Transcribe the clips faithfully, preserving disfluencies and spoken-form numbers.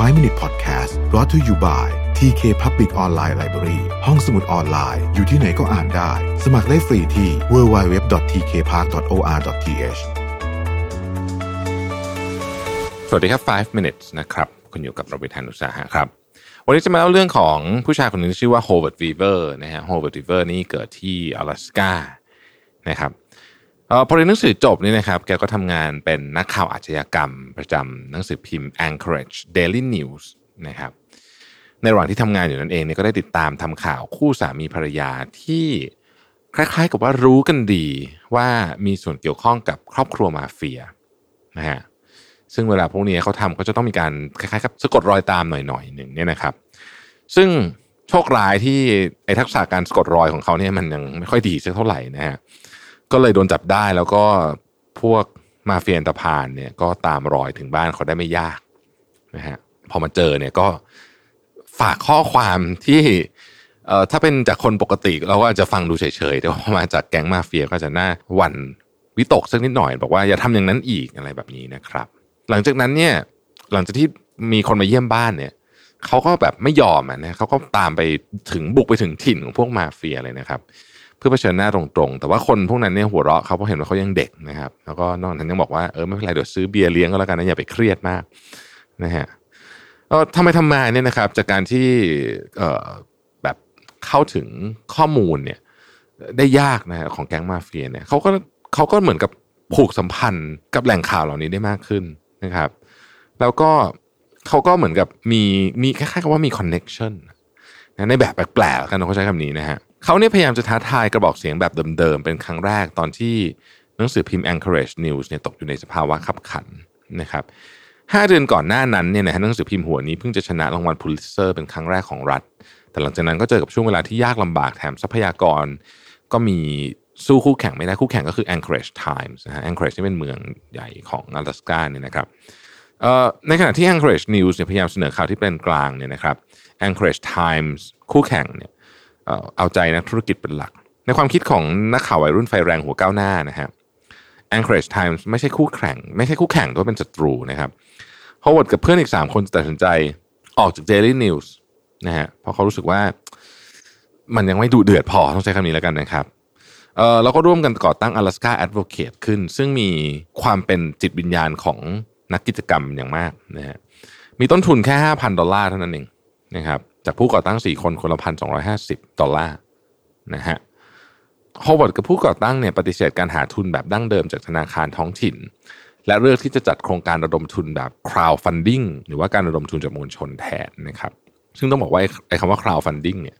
ไฟว์ มินิท Podcast brought to you by ที เค Public Online Library ห้องสมุดออนไลน์อยู่ที่ไหนก็อ่านได้สมัครได้ฟรีที่ ดับเบิลยู ดับเบิลยู ดับเบิลยู ดอท ที เค พาร์ค ดอท โอ อาร์ ดอท ที เอช สวัสดีครับไฟว์ มินิท นะครับคุณอยู่กับรวิธานอุตสาหะครับวันนี้จะมาเล่าเรื่องของผู้ชายคนหนึ่งชื่อว่า Howard Rievers นะฮะ Howard Rievers นี่เกิดที่ Alaska นะครับเอ่อพอเรียนหนังสือจบนี่นะครับแกก็ทำงานเป็นนักข่าวอาชญากรรมประจำหนังสือพิมพ์ Anchorage Daily News นะครับในระหว่างที่ทำงานอยู่นั่นเองเนี่ยก็ได้ติดตามทำข่าวคู่สามีภรรยาที่คล้ายๆกับว่ารู้กันดีว่ามีส่วนเกี่ยวข้องกับครอบครัวมาเฟียนะฮะซึ่งเวลาพวกนี้เขาทำเขาจะต้องมีการคล้ายๆกับสะกดรอยตามหน่อยๆหนึ่งเนี่ยนะครับซึ่งโชคร้ายที่ไอ้ทักษะการสะกดรอยของเขาเนี่ยมันยังไม่ค่อยดีสักเท่าไหร่นะฮะก็เลยโดนจับได้แล้วก็พวกมาเฟียอันธพาลเนี่ยก็ตามรอยถึงบ้านเขาได้ไม่ยากนะฮะพอมาเจอเนี่ยก็ฝากข้อความที่เอ่อถ้าเป็นจากคนปกติเราก็อาจจะฟังดูเฉยๆแต่ว่ามาจากแก๊งมาเฟียก็จะน่าหวั่นวิตกสักนิดหน่อยบอกว่าอย่าทำอย่างนั้นอีกอะไรแบบนี้นะครับหลังจากนั้นเนี่ยหลังจากที่มีคนมาเยี่ยมบ้านเนี่ยเขาก็แบบไม่ยอมนะเขาก็ตามไปถึงบุกไปถึงถิ่นของพวกมาเฟียเลยนะครับเพื่อเผชิญหน้าตรงๆแต่ว่าคนพวกนั้นเนี่ยหัวเราะเขาเพราะเห็นว่าเขายังเด็กนะครับแล้วก็นอกนั้นยังบอกว่าเออไม่เป็นไรเดี๋ยวซื้อเบียร์เลี้ยงก็แล้วกันนะอย่าไปเครียดมากนะฮะก็ทำไมทำมาเนี่ยนะครับจากการที่เอ่อแบบเข้าถึงข้อมูลเนี่ยได้ยากนะฮะของแก๊งมาเฟียเนี่ยเขาก็เขาก็เหมือนกับผูกสัมพันธ์กับแหล่งข่าวเหล่านี้ได้มากขึ้นนะครับแล้วก็เขาก็เหมือนกับมีมีคล้ายๆกับว่ามีคอนเนคชั่นในแบบแปลกๆกันเขาใช้คำนี้นะฮะเขาเนี่ยพยายามจะท้าทายกระบอกเสียงแบบเดิมๆเป็นครั้งแรกตอนที่หนังสือพิมพ์ Anchorage News เนี่ยตกอยู่ในสภาวะขับขันนะครับห้าเดือนก่อนหน้านั้นเนี่ยนะฮะหนังสือพิมพ์หัวนี้เพิ่งจะชนะรางวัล Pulitzer เป็นครั้งแรกของรัฐแต่หลังจากนั้นก็เจอกับช่วงเวลาที่ยากลำบากแถมทรัพยากรก็มีสู้คู่แข่งไม่ได้คู่แข่งก็คือ Anchorage Times นะฮะ Anchorage นี่เป็นเมืองใหญ่ของ Alaska เนี่ยนะครับเอ่อในขณะที่ Anchorage News เนี่ยพยายามเสนอข่าวที่เป็นกลางเนี่ยนะครับ Anchorage Times คู่แข่งเนี่ยเอาใจนักธุรกิจเป็นหลักในความคิดของนักข่าววัยรุ่นไฟแรงหัวก้าวหน้านะฮะ Anchorage Times ไม่ใช่คู่แข่งไม่ใช่คู่แข่งแต่ว่าเป็นศัตรูนะครับฮาวเวิร์ดกับเพื่อนอีกสามคนตัดสินใจออกจาก Daily News นะฮะเพราะเขารู้สึกว่ามันยังไม่ดุเดือดพอต้องใช้คำนี้แล้วกันนะครับเอ่อเราก็ร่วมกันก่อตั้ง Alaska Advocate ขึ้นซึ่งมีความเป็นจิตวิญญาณของนักกิจกรรมอย่างมากนะฮะมีต้นทุนแค่ ห้าพันดอลลาร์เท่านั้นเองนะครับจากผู้ก่อตั้งสี่คนคนละ หนึ่งพันสองร้อยห้าสิบดอลลาร์นะฮะฮาวเวิร์ดกับผู้ก่อตั้งเนี่ยปฏิเสธการหาทุนแบบดั้งเดิมจากธนาคารท้องถิ่นและเลือกที่จะจัดโครงการระดมทุนแบบ crowdfunding หรือว่าการระดมทุนจากมวลชนแทนนะครับซึ่งต้องบอกว่าไอ้คำว่า crowdfunding เนี่ย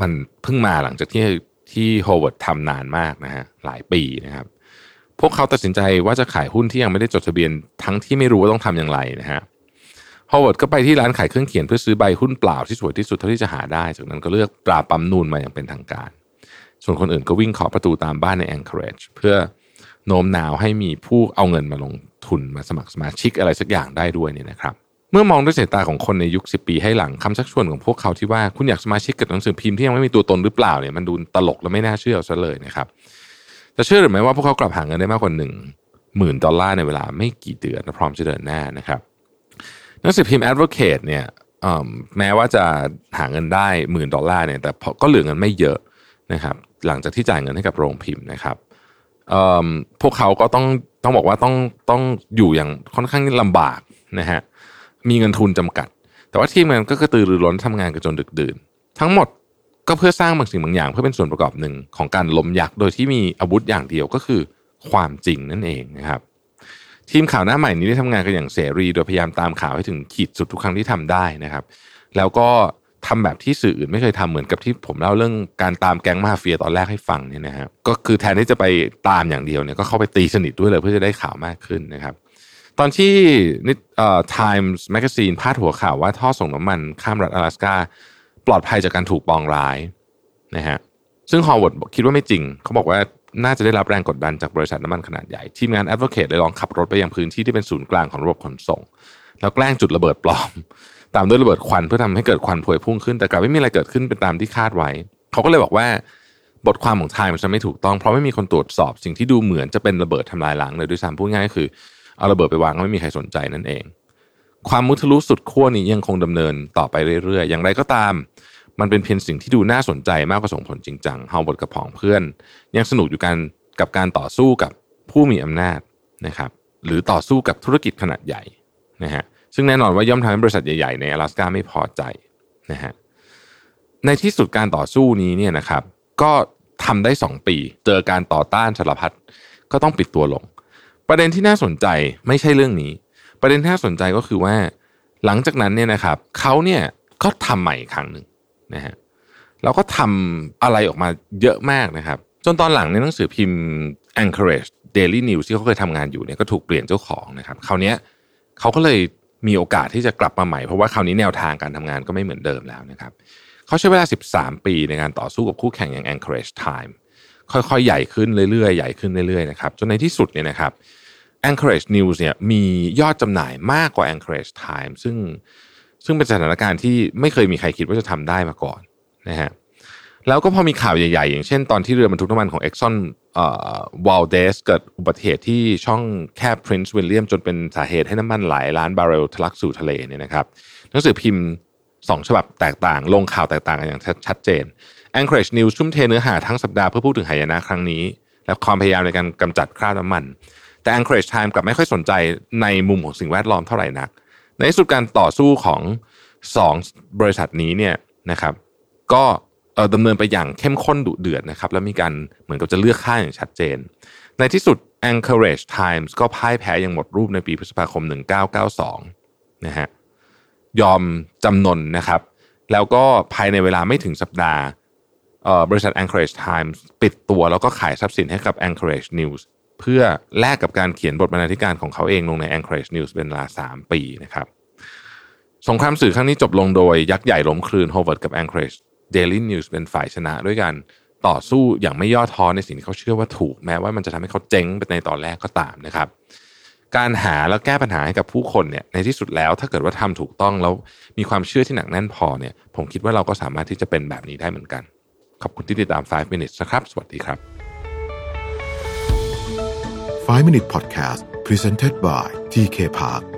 มันเพิ่งมาหลังจากที่ที่ฮาวเวิร์ดทำนานมากนะฮะหลายปีนะครับพวกเขาตัดสินใจว่าจะขายหุ้นที่ยังไม่ได้จดทะเบียนทั้งที่ไม่รู้ว่าต้องทำอย่างไรนะฮะฮาวเวิร์ดก็ไปที่ร้านขายเครื่องเขียนเพื่อซื้อใบหุ้นเปล่าที่สวยที่สุดเท่าที่จะหาได้จากนั้นก็เลือกตราปั๊มนูนมาอย่างเป็นทางการส่วนคนอื่นก็วิ่งเคาะประตูตามบ้านใน Anchorage เพื่อโน้มน้าวให้มีผู้เอาเงินมาลงทุนมาสมัครสมาชิกอะไรสักอย่างได้ด้วยเนี่ยนะครับเมื่อมองด้วยสายตาของคนในยุคสิบปีให้หลังคำชักชวนของพวกเขาที่ว่าคุณอยากสมาชิกกับหนังสือพิมพ์ที่ยังไม่มีตัวตนหรือเปล่าเนี่ยมันดูตลกและไม่น่าเชื่อซะเลยนะครับแต่เชื่อหรือไม่ว่าพวกเขากลับหาเงินได้มากกว่า หนึ่งหมื่นดอลลาร์ในเวลาไม่กี่เดือนและพร้อมจะเดินหน้านะครับหนังสือพิมพ์ Advocate เนี่ยแม้ว่าจะหาเงินได้หมื่นดอลลาร์เนี่ยแต่ก็เหลือเงินไม่เยอะนะครับหลังจากที่จ่ายเงินให้กับโรงพิมพ์นะครับพวกเขาก็ต้องต้องบอกว่าต้องต้องอยู่อย่างค่อนข้างลำบากนะฮะมีเงินทุนจำกัดแต่ว่าทีมงานก็กระตือรือร้นทำงานกันจนดึกดื่นทั้งหมดก็เพื่อสร้างบางสิ่งบางอย่างเพื่อเป็นส่วนประกอบหนึ่งของการล้มยักษ์โดยที่มีอาวุธอย่างเดียวก็คือความจริงนั่นเองนะครับทีมข่าวหน้าใหม่นี้ได้ทำงานกันอย่างเสรีโดยพยายามตามข่าวให้ถึงขีดสุดทุกครั้งที่ทำได้นะครับแล้วก็ทำแบบที่สื่ออื่นไม่เคยทำเหมือนกับที่ผมเล่าเรื่องการตามแก๊งมาเฟียตอนแรกให้ฟังเนี่ยนะครับก็คือแทนที่จะไปตามอย่างเดียวเนี่ยก็เข้าไปตีสนิทด้วยเลยเพื่อจะได้ข่าวมากขึ้นนะครับตอนที่เอ่อ Times Magazine พาดหัวข่าวว่าท่อส่งน้ำมันข้ามรัฐ阿拉斯加ปลอดภัยจากการถูกปองร้ายนะฮะซึ่งฮาวเวิร์ดคิดว่าไม่จริงเขาบอกว่าน่าจะได้รับแรงกดดันจากบริษัทน้ำมันขนาดใหญ่ทีมงาน Advocate เลยลองขับรถไปยังพื้นที่ที่เป็นศูนย์กลางของระบบขนส่งแล้วแกล้งจุดระเบิดปลอมตามด้วยระเบิดควันเพื่อทำให้เกิดควันพวยพุ่งขึ้นแต่กลับไม่มีอะไรเกิดขึ้นเป็นตามที่คาดไว้เขาก็เลยบอกว่าบทความของ Times ไม่ถูกต้องเพราะไม่มีคนตรวจสอบสิ่งที่ดูเหมือนจะเป็นระเบิดทำลายล้างเลยด้วยซ้ำพูดง่ายๆคือเอาระเบิดไปวางก็ไม่มีใครสนใจนั่นเอง ความมุทะลุสุดขั้วนี้ยังคงดำเนินต่อไปเรื่อยๆอย่างไรก็ตามมันเป็นเพียงสิ่งที่ดูน่าสนใจมากกว่าส่งผลจริงจังฮาวเวิร์ดกับผองเพื่อนยังสนุกอยู่กันกับการต่อสู้กับผู้มีอำนาจนะครับหรือต่อสู้กับธุรกิจขนาดใหญ่นะฮะซึ่งแน่นอนว่าย่อมทำให้บริษัทใหญ่ๆใน阿拉斯加ไม่พอใจนะฮะในที่สุดการต่อสู้นี้เนี่ยนะครับก็ทำได้สองปีเจอการต่อต้านสารพัดก็ต้องปิดตัวลงประเด็นที่น่าสนใจไม่ใช่เรื่องนี้ประเด็นที่น่าสนใจก็คือว่าหลังจากนั้นเนี่ยนะครับเขาเนี่ยก็ทำใหม่อีกครั้งหนึ่งนะฮะแล้วก็ทำอะไรออกมาเยอะมากนะครับจนตอนหลังในหนังสือพิมพ์ Anchorage Daily News ที่เขาเคยทำงานอยู่เนี่ยก็ถูกเปลี่ยนเจ้าของนะครับคราวนี้เขาก็เลยมีโอกาสที่จะกลับมาใหม่เพราะว่าคราวนี้แนวทางการทำงานก็ไม่เหมือนเดิมแล้วนะครับเขาใช้เวลาสิบสามปีในการต่อสู้กับคู่แข่งอย่าง Anchorage Times ค่อยๆใหญ่ขึ้นเรื่อยๆใหญ่ขึ้นเรื่อยๆนะครับจนในที่สุดเนี่ยนะครับ Anchorage News เนี่ยมียอดจำหน่ายมากกว่า Anchorage Times ซึ่งซึ่งเป็นสถานการณ์ที่ไม่เคยมีใครคิดว่าจะทำได้มาก่อนนะฮะแล้วก็พอมีข่าวใหญ่ๆอย่างเช่นตอนที่เรือบรรทุกน้ำมันของ Exxon Valdez เกิดอุบัติเหตุที่ช่องแคบ Prince William จนเป็นสาเหตุให้น้ำมันหลายล้านบาร์เรลทะลักสู่ทะเลเนี่ยนะครับหนังสือพิมพ์สองฉบับแตกต่างลงข่าวแตกต่างกันอย่างชัดเจน Anchorage News ชุ่มเทเนื้อหาทั้งสัปดาห์เพื่อพูดถึงหายนะครั้งนี้และความพยายามในการกำจัดคราบน้ำมันแต่ Anchorage Times กลับไม่ค่อยสนใจในมุมของสิ่งแวดล้อมเท่าไหร่นักในสุดการต่อสู้ของสองบริษัทนี้เนี่ยนะครับก็ดำเนินไปอย่างเข้มข้นดุเดือดนะครับแล้วมีการเหมือนกับจะเลือกข้างอย่างชัดเจนในที่สุด Anchorage Times ก็พ่ายแพ้อย่างหมดรูปในปีพฤษภาคมหนึ่งพันเก้าร้อยเก้าสิบสองนะฮะยอมจำนนนะครับแล้วก็ภายในเวลาไม่ถึงสัปดาห์บริษัท Anchorage Times ปิดตัวแล้วก็ขายทรัพย์สินให้กับ Anchorage News เพื่อแลกกับการเขียนบทบรรณาธิการของเขาเองลงใน Anchorage News เป็นเวลาสามปีนะครับสงครามสื่อครั้งนี้จบลงโดยยักษ์ใหญ่ล้มคลืน Howard กับ Anchorage Daily News เป็นฝ่ายชนะด้วยกันต่อสู้อย่างไม่ย่อท้อในสิ่งที่เขาเชื่อว่าถูกแม้ว่ามันจะทำให้เขาเจ๊งไปในตอนแรกก็ตามนะครับการหาแล้วแก้ปัญหาให้กับผู้คนเนี่ยในที่สุดแล้วถ้าเกิดว่าทำถูกต้องแล้วมีความเชื่อที่หนักแน่นพอเนี่ยผมคิดว่าเราก็สามารถที่จะเป็นแบบนี้ได้เหมือนกันขอบคุณที่ติดตามไฟว์ Minutes นะครับสวัสดีครับไฟว์ Minute Podcast Presented by ที เค Park